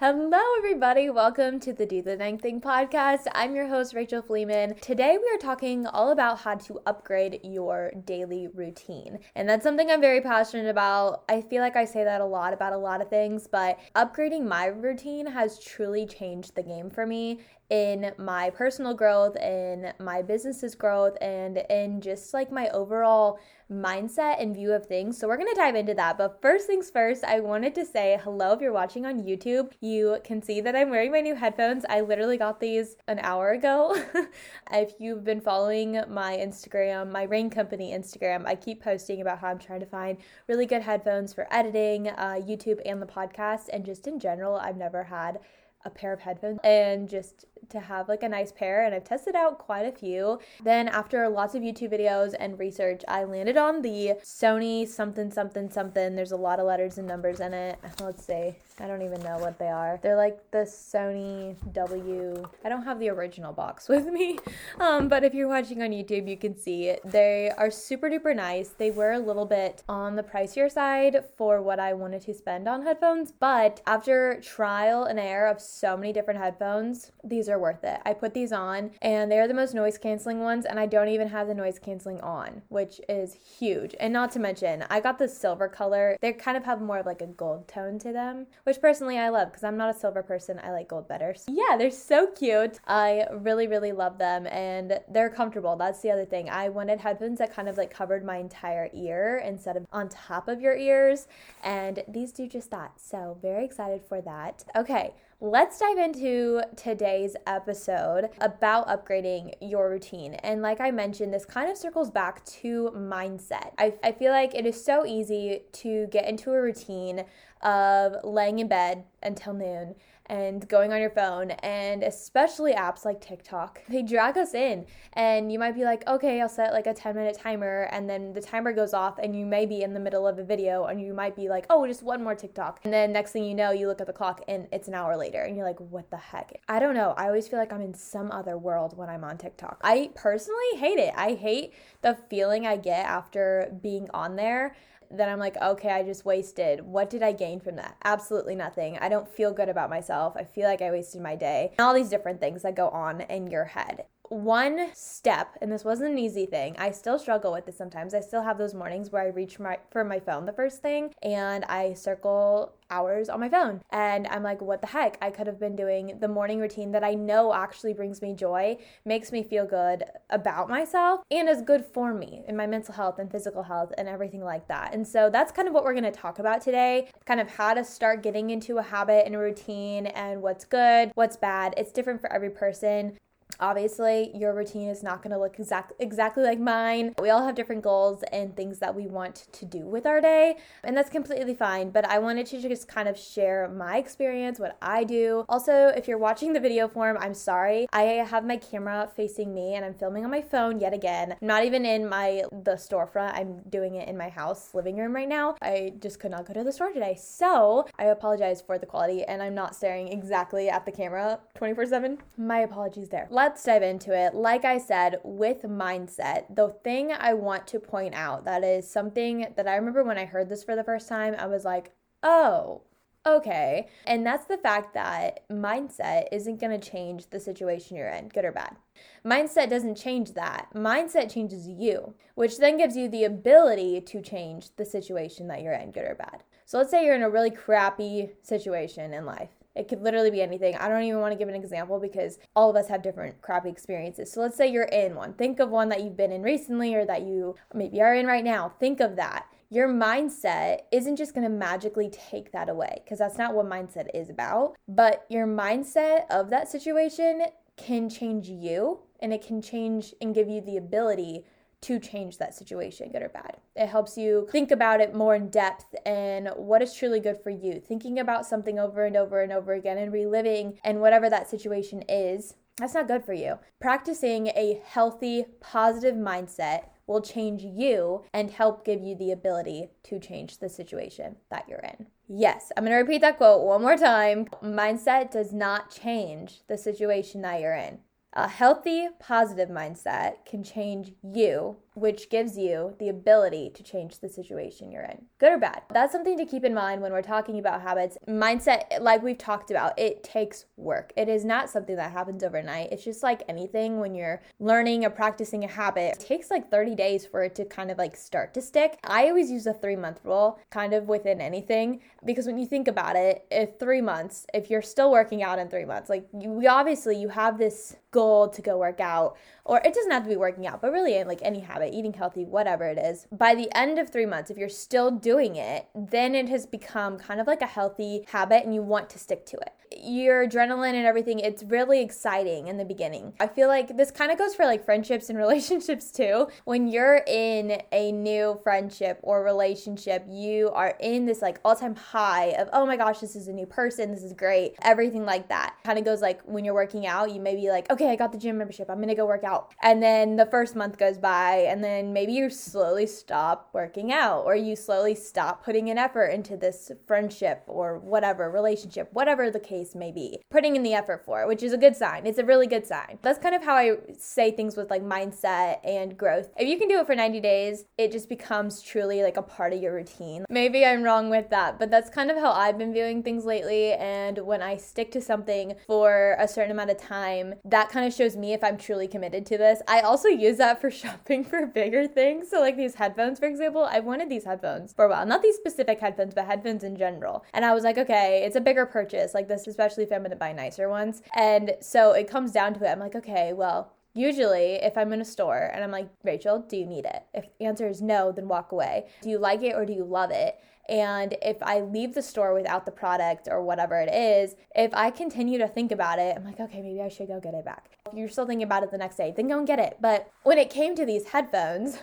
Hello everybody, welcome to the Do the Dang Thing podcast. I'm your host Rachel Fleeman. Today we are talking all about how to upgrade your daily routine. And that's something I'm very passionate about. I feel like I say that a lot about a lot of things, but upgrading my routine has truly changed the game for me in my personal growth, in my business's growth, and in just like my overall mindset and view of things. So we're going to dive into that. But first things first, I wanted to say hello. If you're watching on YouTube, you can see that I'm wearing my new headphones. I literally got these an hour ago. If you've been following my Instagram, my Rain Company Instagram, I keep posting about how I'm trying to find really good headphones for editing, YouTube and the podcast. And just in general, I've never had a pair of headphones, and just to have like a nice pair, and I've tested out quite a few. Then after lots of YouTube videos and research, I landed on the Sony something. There's a lot of letters and numbers in it. Let's see. I don't even know what they are. They're like the Sony W. I don't have the original box with me, but if you're watching on YouTube, you can see it. They are super duper nice. They were a little bit on the pricier side for what I wanted to spend on headphones, but after trial and error of so many different headphones, these are worth it. I put these on and they're the most noise canceling ones, and I don't even have the noise canceling on, which is huge. And not to mention, I got the silver color. They kind of have more of like a gold tone to them, which personally I love because I'm not a silver person. I like gold better. So yeah, they're so cute. I really, really love them, and they're comfortable. That's the other thing. I wanted headphones that kind of like covered my entire ear instead of on top of your ears, and these do just that. So very excited for that. Okay. Let's dive into today's episode about upgrading your routine. And like I mentioned, this kind of circles back to mindset. I feel like it is so easy to get into a routine of laying in bed until noon and going on your phone, and especially apps like TikTok, they drag us in. And you might be like, okay, I'll set like a 10-minute timer, and then the timer goes off and you may be in the middle of a video, and you might be like, oh, just one more TikTok. And then next thing you know, you look at the clock and it's an hour later, and you're like, what the heck? I don't know. I always feel like I'm in some other world when I'm on TikTok. I personally hate it. I hate the feeling I get after being on there. Then I'm like, okay, I just wasted. What did I gain from that? Absolutely nothing. I don't feel good about myself. I feel like I wasted my day. And all these different things that go on in your head. One step, and this wasn't an easy thing, I still struggle with this sometimes. I still have those mornings where I reach for my phone the first thing, and I circle hours on my phone. And I'm like, what the heck? I could have been doing the morning routine that I know actually brings me joy, makes me feel good about myself, and is good for me in my mental health and physical health and everything like that. And so that's kind of what we're going to talk about today, kind of how to start getting into a habit and a routine, and what's good, what's bad. It's different for every person. Obviously, your routine is not going to look exactly like mine. We all have different goals and things that we want to do with our day, and that's completely fine, but I wanted to just kind of share my experience, what I do. Also, if you're watching the video form, I'm sorry. I have my camera facing me, and I'm filming on my phone yet again. I'm not even in the storefront. I'm doing it in my house living room right now. I just could not go to the store today, so I apologize for the quality, and I'm not staring exactly at the camera 24/7. My apologies there. Let's dive into it. Like I said, with mindset, the thing I want to point out that is something that I remember when I heard this for the first time, I was like, oh, okay. And that's the fact that mindset isn't going to change the situation you're in, good or bad. Mindset doesn't change that. Mindset changes you, which then gives you the ability to change the situation that you're in, good or bad. So let's say you're in a really crappy situation in life. It could literally be anything. I don't even want to give an example because all of us have different crappy experiences. So let's say you're in one. Think of one that you've been in recently or that you maybe are in right now. Think of that. Your mindset isn't just going to magically take that away, because that's not what mindset is about. But your mindset of that situation can change you, and it can change and give you the ability to change that situation, good or bad. It helps you think about it more in depth and what is truly good for you. Thinking about something over and over and over again and reliving and whatever that situation is, that's not good for you. Practicing a healthy, positive mindset will change you and help give you the ability to change the situation that you're in. Yes, I'm going to repeat that quote one more time. Mindset does not change the situation that you're in. A healthy, positive mindset can change you which gives you the ability to change the situation you're in, good or bad. That's something to keep in mind when we're talking about habits. Mindset, like we've talked about, it takes work. It is not something that happens overnight. It's just like anything when you're learning or practicing a habit. It takes like 30 days for it to kind of like start to stick. I always use a 3-month rule kind of within anything, because when you think about it, if 3 months, if you're still working out in 3 months, like you have this goal to go work out, or it doesn't have to be working out, but really like any habit, eating healthy, whatever it is. By the end of 3 months, if you're still doing it, then it has become kind of like a healthy habit and you want to stick to it. Your adrenaline and everything, it's really exciting in the beginning. I feel like this kind of goes for like friendships and relationships too. When you're in a new friendship or relationship, you are in this like all-time high of, oh my gosh, this is a new person, this is great, everything like that. Kind of goes like when you're working out, you may be like, okay, I got the gym membership, I'm gonna go work out. And then the first month goes by, and then maybe you slowly stop working out, or you slowly stop putting an effort into this friendship or whatever, relationship, whatever the case may be, putting in the effort for it, which is a good sign. It's a really good sign. That's kind of how I say things with like mindset and growth. If you can do it for 90 days, it just becomes truly like a part of your routine. Maybe I'm wrong with that, but that's kind of how I've been viewing things lately. And when I stick to something for a certain amount of time, that kind of shows me if I'm truly committed to this. I also use that for shopping for bigger things. So like these headphones, for example, I wanted these headphones for a while, not these specific headphones, but headphones in general. And I was like, okay, it's a bigger purchase like this, especially if I'm going to buy nicer ones. And so it comes down to it. I'm like, okay, well, usually if I'm in a store and I'm like, Rachel, do you need it? If the answer is no, then walk away. Do you like it or do you love it? And if I leave the store without the product or whatever it is, if I continue to think about it, I'm like, okay, maybe I should go get it back. If you're still thinking about it the next day, then go and get it. But when it came to these headphones,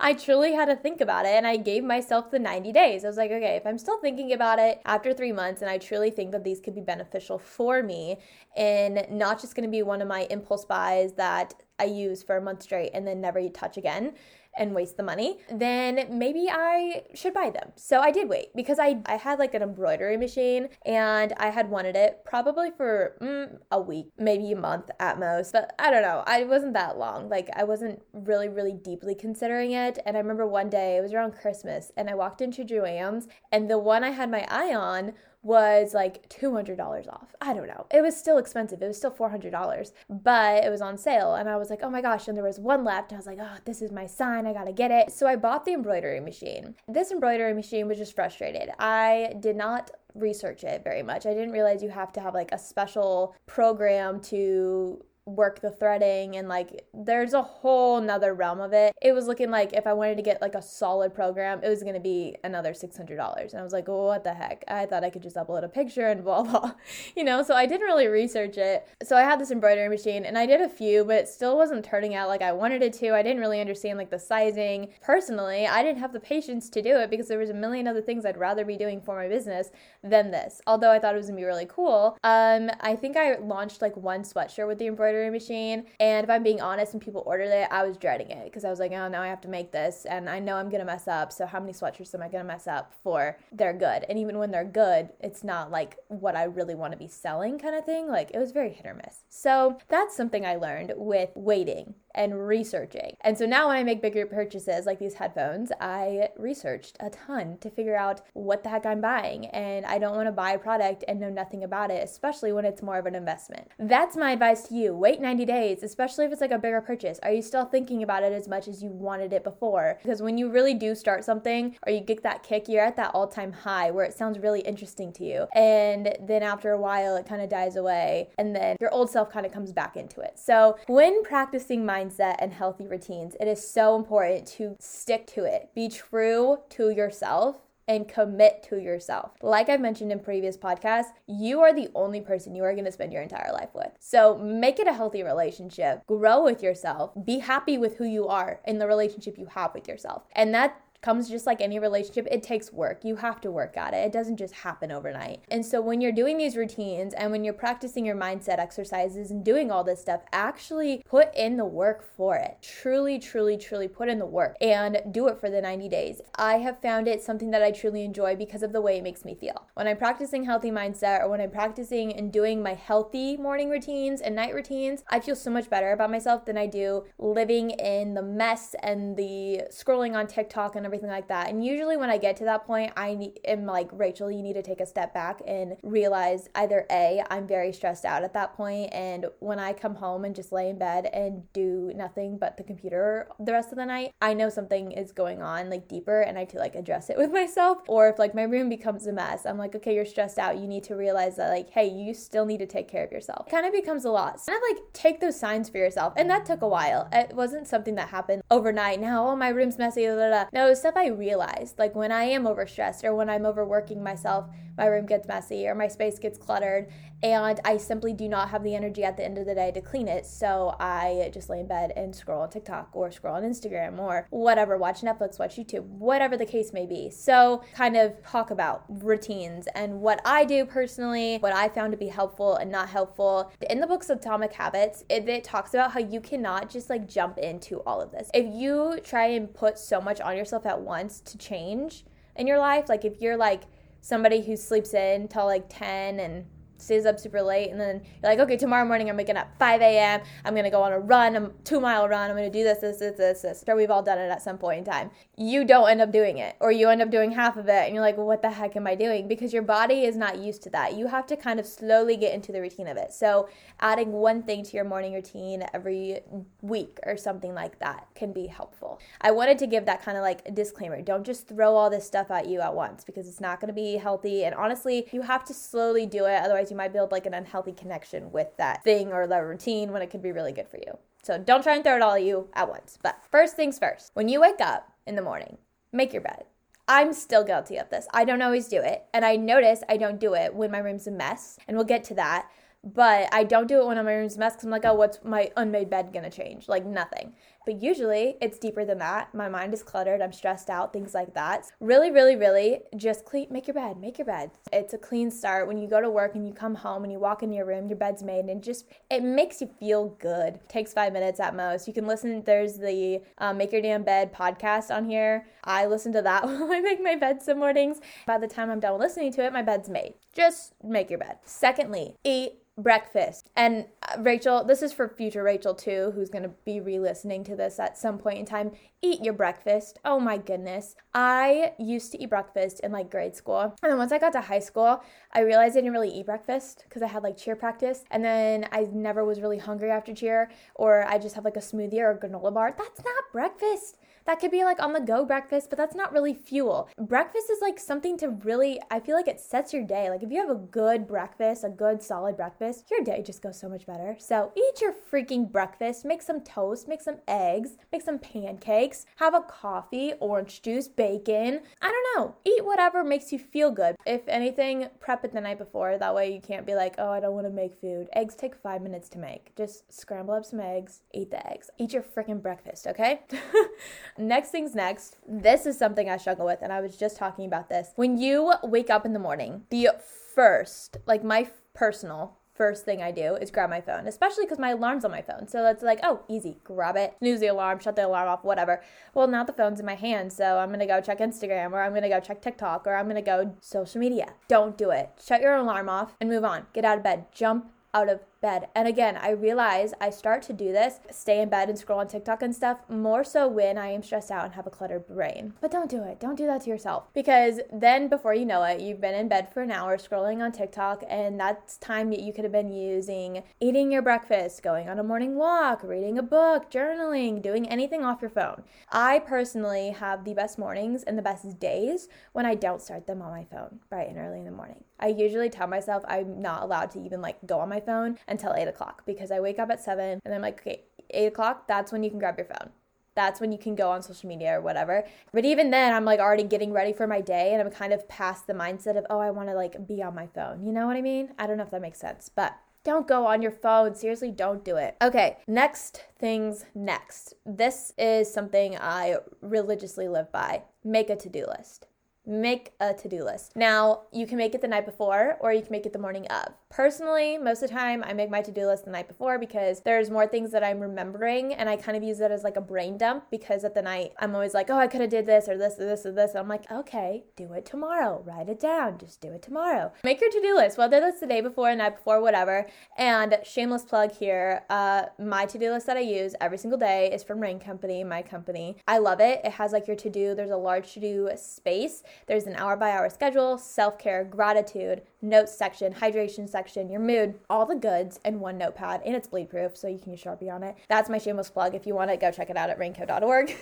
I truly had to think about it, and I gave myself the 90 days. I was like, okay, if I'm still thinking about it after 3 months, and I truly think that these could be beneficial for me and not just gonna be one of my impulse buys that I use for a month straight and then never touch again and waste the money, then maybe I should buy them. So I did wait, because I had like an embroidery machine, and I had wanted it probably for a week, maybe a month at most, but I don't know. I wasn't that long. Like I wasn't really, really deeply considering it. And I remember one day, it was around Christmas, and I walked into Joann's, and the one I had my eye on was like $200 off. I don't know. It was still expensive. It was still $400, but it was on sale. And I was like, oh my gosh. And there was one left. I was like, oh, this is my sign. I gotta get it. So I bought the embroidery machine. This embroidery machine was just frustrated. I did not research it very much. I didn't realize you have to have like a special program to work the threading, and like there's a whole nother realm of it. It was looking like if I wanted to get like a solid program, it was going to be another $600. And I was like, oh, what the heck? I thought I could just upload a picture and blah, blah, you know? So I didn't really research it. So I had this embroidery machine, and I did a few, but it still wasn't turning out like I wanted it to. I didn't really understand like the sizing. Personally, I didn't have the patience to do it because there was a million other things I'd rather be doing for my business than this. Although I thought it was gonna be really cool. I think I launched like one sweatshirt with the embroidery machine, and if I'm being honest, when people ordered it, I was dreading it because I was like, oh, now I have to make this, and I know I'm gonna mess up, so how many sweatshirts am I gonna mess up for they're good? And even when they're good, it's not like what I really want to be selling, kind of thing. Like it was very hit or miss. So that's something I learned with waiting and researching. And so now when I make bigger purchases like these headphones, I researched a ton to figure out what the heck I'm buying, and I don't want to buy a product and know nothing about it, especially when it's more of an investment. That's my advice to you. Wait 90 days, especially if it's like a bigger purchase. Are you still thinking about it as much as you wanted it before? Because when you really do start something, or you get that kick, you're at that all-time high where it sounds really interesting to you, and then after a while it kind of dies away, and then your old self kind of comes back into it. So when practicing mindset and healthy routines, it is so important to stick to it. Be true to yourself and commit to yourself. Like I've mentioned in previous podcasts, you are the only person you are gonna spend your entire life with. So make it a healthy relationship, grow with yourself, be happy with who you are in the relationship you have with yourself. And that comes just like any relationship. It takes work. You have to work at it. It doesn't just happen overnight. And so when you're doing these routines and when you're practicing your mindset exercises and doing all this stuff, actually put in the work for it. Truly, truly, truly put in the work and do it for the 90 days. I have found it something that I truly enjoy because of the way it makes me feel. When I'm practicing healthy mindset, or when I'm practicing and doing my healthy morning routines and night routines, I feel so much better about myself than I do living in the mess and the scrolling on TikTok and everything like that. And usually when I get to that point, I am like, Rachel, you need to take a step back and realize either A, I'm very stressed out at that point, and when I come home and just lay in bed and do nothing but the computer the rest of the night, I know something is going on like deeper, and I have to like address it with myself. Or if like my room becomes a mess, I'm like, okay, you're stressed out. You need to realize that like, hey, you still need to take care of yourself. It kind of becomes a lot. So kind of like take those signs for yourself. And that took a while. It wasn't something that happened overnight. Now, oh, my room's messy, blah, blah, blah. No, it was stuff I realized. Like when I am overstressed or when I'm overworking myself, my room gets messy or my space gets cluttered, and I simply do not have the energy at the end of the day to clean it. So I just lay in bed and scroll on TikTok or scroll on Instagram or whatever, watch Netflix, watch YouTube, whatever the case may be. So kind of talk about routines and what I do personally, what I found to be helpful and not helpful. In the books Atomic Habits, it talks about how you cannot just like jump into all of this. If you try and put so much on yourself at once to change in your life, like if you're like somebody who sleeps in till like 10 and stays up super late, and then you're like, okay, tomorrow morning I'm waking up 5 a.m. I'm going to go on a run, a 2-mile run. I'm going to do this. Sure, we've all done it at some point in time. You don't end up doing it, or you end up doing half of it, and you're like, well, what the heck am I doing? Because your body is not used to that. You have to kind of slowly get into the routine of it. So adding one thing to your morning routine every week or something like that can be helpful. I wanted to give that kind of like a disclaimer. Don't just throw all this stuff at you at once, because it's not going to be healthy. And honestly, you have to slowly do it. Otherwise, you might build like an unhealthy connection with that thing or that routine when it could be really good for you. So don't try and throw it all at you at once. But first things first, when you wake up in the morning, make your bed. I'm still guilty of this. I don't always do it. And I notice I don't do it when my room's a mess. And we'll get to that. But I don't do it when my room's a mess because I'm like, oh, what's my unmade bed going to change? Like nothing. But usually it's deeper than that. My mind is cluttered. I'm stressed out, things like that. Really, really, really just clean. Make your bed. Make your bed. It's a clean start. When you go to work and you come home and you walk into your room, your bed's made, and it makes you feel good. It takes 5 minutes at most. You can listen. There's the Make Your Damn Bed podcast on here. I listen to that while I make my bed some mornings. By the time I'm done listening to it, my bed's made. Just make your bed. Secondly, eat breakfast. And Rachel, this is for future Rachel too, who's going to be re-listening to this at some point in time. Eat your breakfast. Oh my goodness. I used to eat breakfast in like grade school. And then once I got to high school, I realized I didn't really eat breakfast because I had like cheer practice. And then I never was really hungry after cheer, or I just have like a smoothie or a granola bar. That's not breakfast. That could be like on the go breakfast, but that's not really fuel. Breakfast is like something to really, I feel like it sets your day. Like if you have a good breakfast, a good solid breakfast, your day just goes so much better. So eat your freaking breakfast, make some toast, make some eggs, make some pancakes, have a coffee, orange juice, bacon. I don't know, eat whatever makes you feel good. If anything, prep it the night before. That way you can't be like, oh, I don't want to make food. Eggs take 5 minutes to make. Just scramble up some eggs, eat the eggs. Eat your freaking breakfast, okay? Next things next. This is something I struggle with, and I was just talking about this. When you wake up in the morning, the first, like my personal first thing I do is grab my phone, especially because my alarm's on my phone. So that's like, oh, easy, grab it, snooze the alarm, shut the alarm off, whatever. Well, now the phone's in my hand, so I'm going to go check Instagram, or I'm going to go check TikTok, or I'm going to go social media. Don't do it. Shut your alarm off and move on. Get out of bed. Jump out of bed. And again, I realize I start to do this, stay in bed and scroll on TikTok and stuff, more so when I am stressed out and have a cluttered brain. But don't do it. Don't do that to yourself, because then before you know it, you've been in bed for an hour scrolling on TikTok, and that's time that you could have been using eating your breakfast, going on a morning walk, reading a book, journaling, doing anything off your phone. I personally have the best mornings and the best days when I don't start them on my phone bright and early in the morning. I usually tell myself I'm not allowed to even like go on my phone until 8 o'clock because I wake up at 7 and I'm like, okay, 8 o'clock, that's when you can grab your phone. That's when you can go on social media or whatever. But even then, I'm like already getting ready for my day, and I'm kind of past the mindset of, oh, I want to like be on my phone. You know what I mean? I don't know if that makes sense, but Don't go on your phone. Seriously, don't do it. Okay, next. This is something I religiously live by. Make a to-do list. Now, you can make it the night before or you can make it the morning of. Personally, most of the time I make my to-do list the night before because there's more things that I'm remembering and I kind of use that as like a brain dump because at the night I'm always like, oh, I could have did this or this or this or this. And I'm like, okay, do it tomorrow. Write it down. Just do it tomorrow. Make your to-do list, whether that's the day before, the night before, whatever. And shameless plug here, my to-do list that I use every single day is from Rain Company, my company. I love it. It has like your to-do. There's a large to-do space. There's an hour-by-hour schedule, self-care, gratitude, notes section, hydration section, your mood, all the goods, and one notepad, and it's bleed-proof, so you can use Sharpie on it. That's my shameless plug. If you want it, go check it out at rainco.org.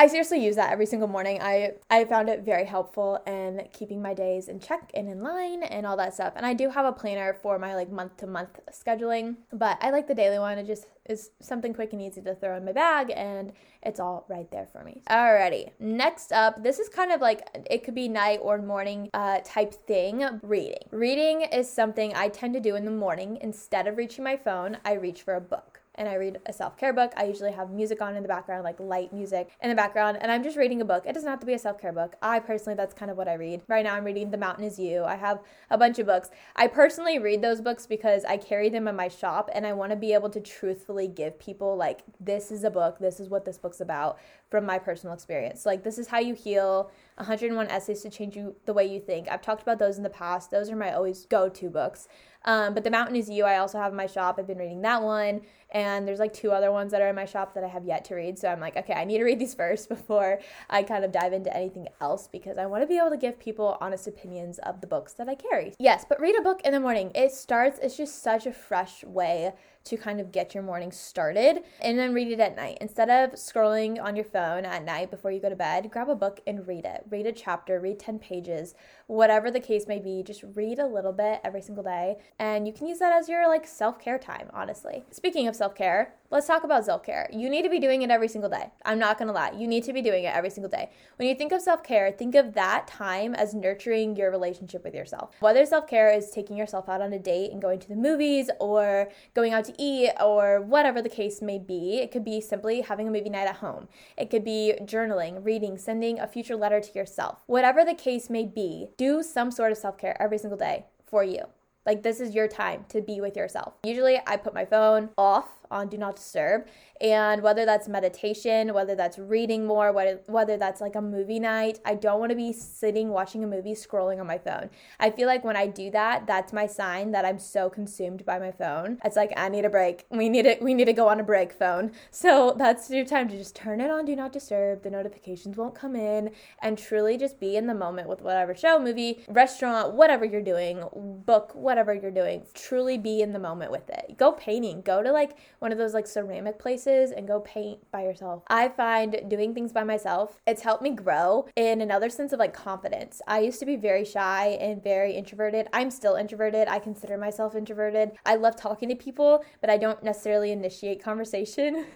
I seriously use that every single morning. I found it very helpful in keeping my days in check and in line and all that stuff. And I do have a planner for my like month-to-month scheduling, but I like the daily one. It just is something quick and easy to throw in my bag, and it's all right there for me. Alrighty, next up, this is kind of like, it could be night or morning type thing, reading. Reading is something I tend to do in the morning. Instead of reaching my phone, I reach for a book. And I read a self-care book. I usually have music on in the background, like light music in the background, and I'm just reading a book. It doesn't have to be a self-care book. I personally, that's kind of what I read. Right now I'm reading The Mountain is You. I have a bunch of books. I personally read those books because I carry them in my shop and I want to be able to truthfully give people like, this is a book, this is what this book's about from my personal experience. Like, this is how you heal, 101 Essays to Change the Way You Think. I've talked about those in the past. Those are my always go-to books. But The Mountain is You, I also have in my shop. I've been reading that one. And there's like two other ones that are in my shop that I have yet to read. So I'm like, okay, I need to read these first before I kind of dive into anything else because I want to be able to give people honest opinions of the books that I carry. Yes, but read a book in the morning. It's just such a fresh way to kind of get your morning started, and then read it at night. Instead of scrolling on your phone at night before you go to bed, grab a book and read it. Read a chapter, read 10 pages, whatever the case may be, just read a little bit every single day, and you can use that as your like self-care time, honestly. Speaking of self-care, let's talk about self-care. You need to be doing it every single day. I'm not gonna lie. You need to be doing it every single day. When you think of self-care, think of that time as nurturing your relationship with yourself. Whether self-care is taking yourself out on a date and going to the movies or going out to eat or whatever the case may be, it could be simply having a movie night at home. It could be journaling, reading, sending a future letter to yourself. Whatever the case may be, do some sort of self-care every single day for you. Like, this is your time to be with yourself. Usually I put my phone off on Do Not Disturb, and whether that's meditation, whether that's reading more, whether that's like a movie night, I don't want to be sitting watching a movie scrolling on my phone. I feel like when I do that, that's my sign that I'm so consumed by my phone. It's like, I need a break. We need to go on a break, phone. So that's your time to just turn it on Do Not Disturb. The notifications won't come in, and truly just be in the moment with whatever show, movie, restaurant, whatever you're doing, book, whatever you're doing. Truly be in the moment with it. Go painting. Go to like one of those like ceramic places and go paint by yourself. I find doing things by myself, it's helped me grow in another sense of like confidence. I used to be very shy and very introverted. I'm still introverted. I consider myself introverted. I love talking to people, but I don't necessarily initiate conversation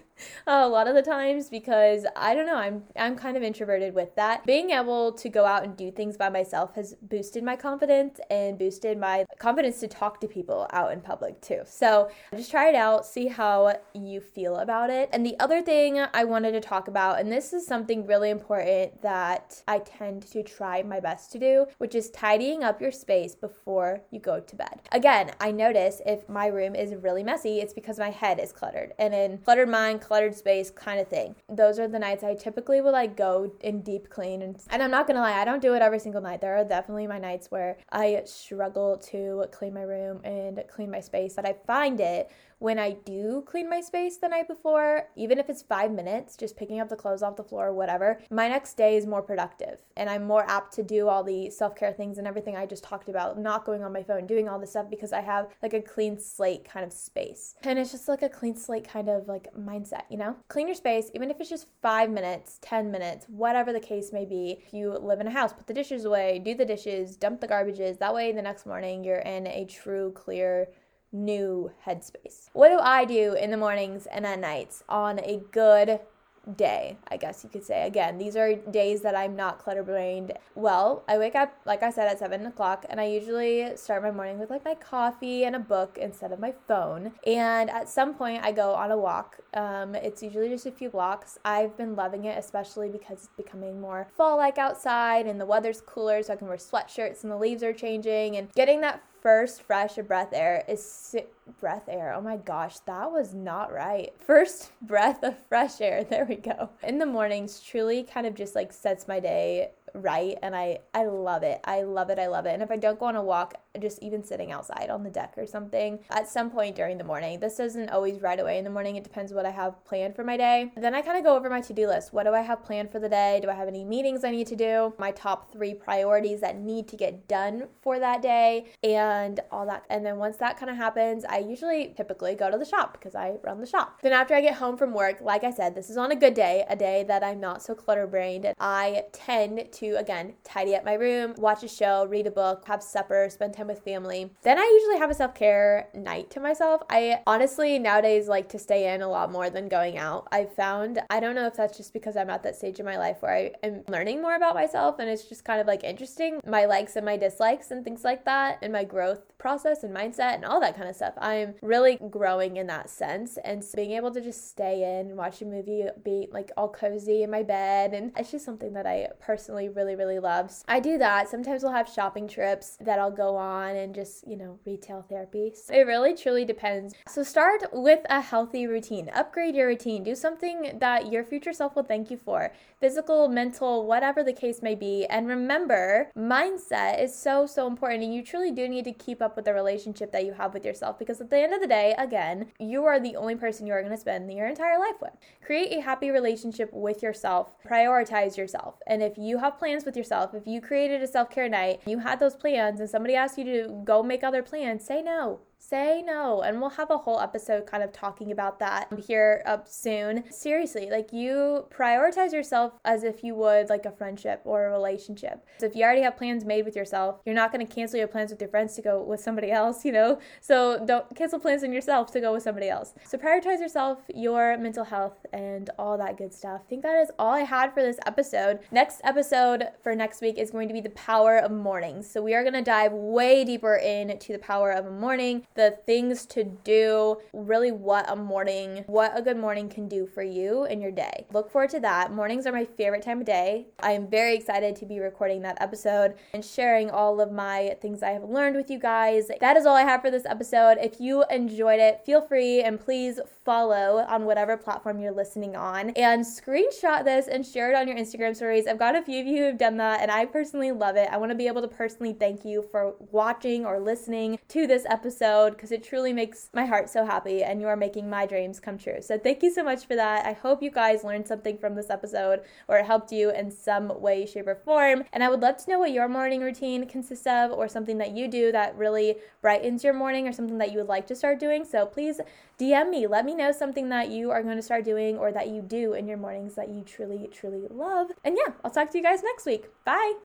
a lot of the times because I don't know, I'm kind of introverted with that. Being able to go out and do things by myself has boosted my confidence and boosted my confidence to talk to people out in public too. So just try it out, see how you feel about it. And the other thing I wanted to talk about, and this is something really important that I tend to try my best to do, which is tidying up your space before you go to bed. Again, I notice if my room is really messy, it's because my head is cluttered, and in cluttered mind, cluttered space kind of thing. Those are the nights I typically will like go in deep clean, and I'm not gonna lie, I don't do it every single night. There are definitely my nights where I struggle to clean my room and clean my space, but I find it when I do clean my space the night before, even if it's 5 minutes, just picking up the clothes off the floor or whatever, my next day is more productive and I'm more apt to do all the self-care things and everything I just talked about, not going on my phone, doing all this stuff because I have like a clean slate kind of space. And it's just like a clean slate kind of like mindset, you know? Clean your space, even if it's just 5 minutes, 10 minutes, whatever the case may be. If you live in a house, put the dishes away, do the dishes, dump the garbages. That way the next morning you're in a true, clear, new headspace. What do I do in the mornings and at nights on a good day, I guess you could say. Again, these are days that I'm not clutter-brained. Well, I wake up, like I said, at 7 o'clock, and I usually start my morning with like my coffee and a book instead of my phone. And at some point, I go on a walk. It's usually just a few blocks. I've been loving it, especially because it's becoming more fall-like outside, and the weather's cooler, so I can wear sweatshirts, and the leaves are changing, and getting that first fresh breath air is breath air. Oh my gosh, that was not right. First breath of fresh air. There we go. In the mornings truly kind of just like sets my day right, and I love it. I love it. And if I don't go on a walk, just even sitting outside on the deck or something at some point during the morning. This isn't always right away in the morning. It depends what I have planned for my day. Then I kind of go over my to-do list. What do I have planned for the day? Do I have any meetings I need to do? My top 3 priorities that need to get done for that day and all that. And then once that kind of happens, I usually typically go to the shop because I run the shop. Then after I get home from work, like I said, this is on a good day, a day that I'm not so clutter-brained. I tend to, again, tidy up my room, watch a show, read a book, have supper, spend time with family. Then I usually have a self-care night to myself. I honestly nowadays like to stay in a lot more than going out. I've found, I don't know if that's just because I'm at that stage in my life where I am learning more about myself, and it's just kind of like interesting, my likes and my dislikes and things like that, and my growth process and mindset and all that kind of stuff. I'm really growing in that sense, and being able to just stay in, watch a movie, be like all cozy in my bed, and it's just something that I personally really, really love. I do that. Sometimes I'll have shopping trips that I'll go on and just, you know, retail therapy. So it really truly depends. So start with a healthy routine. Upgrade your routine. Do something that your future self will thank you for. Physical, mental, whatever the case may be. And remember, mindset is so, so important, and you truly do need to keep up with the relationship that you have with yourself, because at the end of the day, again, you are the only person you are going to spend your entire life with. Create a happy relationship with yourself. Prioritize yourself. And if you have plans with yourself, if you created a self-care night, you had those plans, and somebody asks you to go make other plans, say no. Say no, and we'll have a whole episode kind of talking about that here up soon. Seriously, like, you prioritize yourself as if you would like a friendship or a relationship. So if you already have plans made with yourself, you're not going to cancel your plans with your friends to go with somebody else, you know? So don't cancel plans on yourself to go with somebody else. So prioritize yourself, your mental health, and all that good stuff. I think that is all I had for this episode. Next episode for next week is going to be the power of mornings. So we are going to dive way deeper into the power of a morning, the things to do, really what a good morning can do for you and your day. Look forward to that. Mornings are my favorite time of day. I am very excited to be recording that episode and sharing all of my things I have learned with you guys. That is all I have for this episode. If you enjoyed it, feel free and please follow on whatever platform you're listening on, and screenshot this and share it on your Instagram stories. I've got a few of you who've done that, and I personally love it. I want to be able to personally thank you for watching or listening to this episode, because it truly makes my heart so happy, and you are making my dreams come true. So thank you so much for that. I hope you guys learned something from this episode, or it helped you in some way, shape, or form. And I would love to know what your morning routine consists of, or something that you do that really brightens your morning, or something that you would like to start doing. So please DM me. Let me know something that you are going to start doing, or that you do in your mornings that you truly, truly love. And yeah, I'll talk to you guys next week. Bye.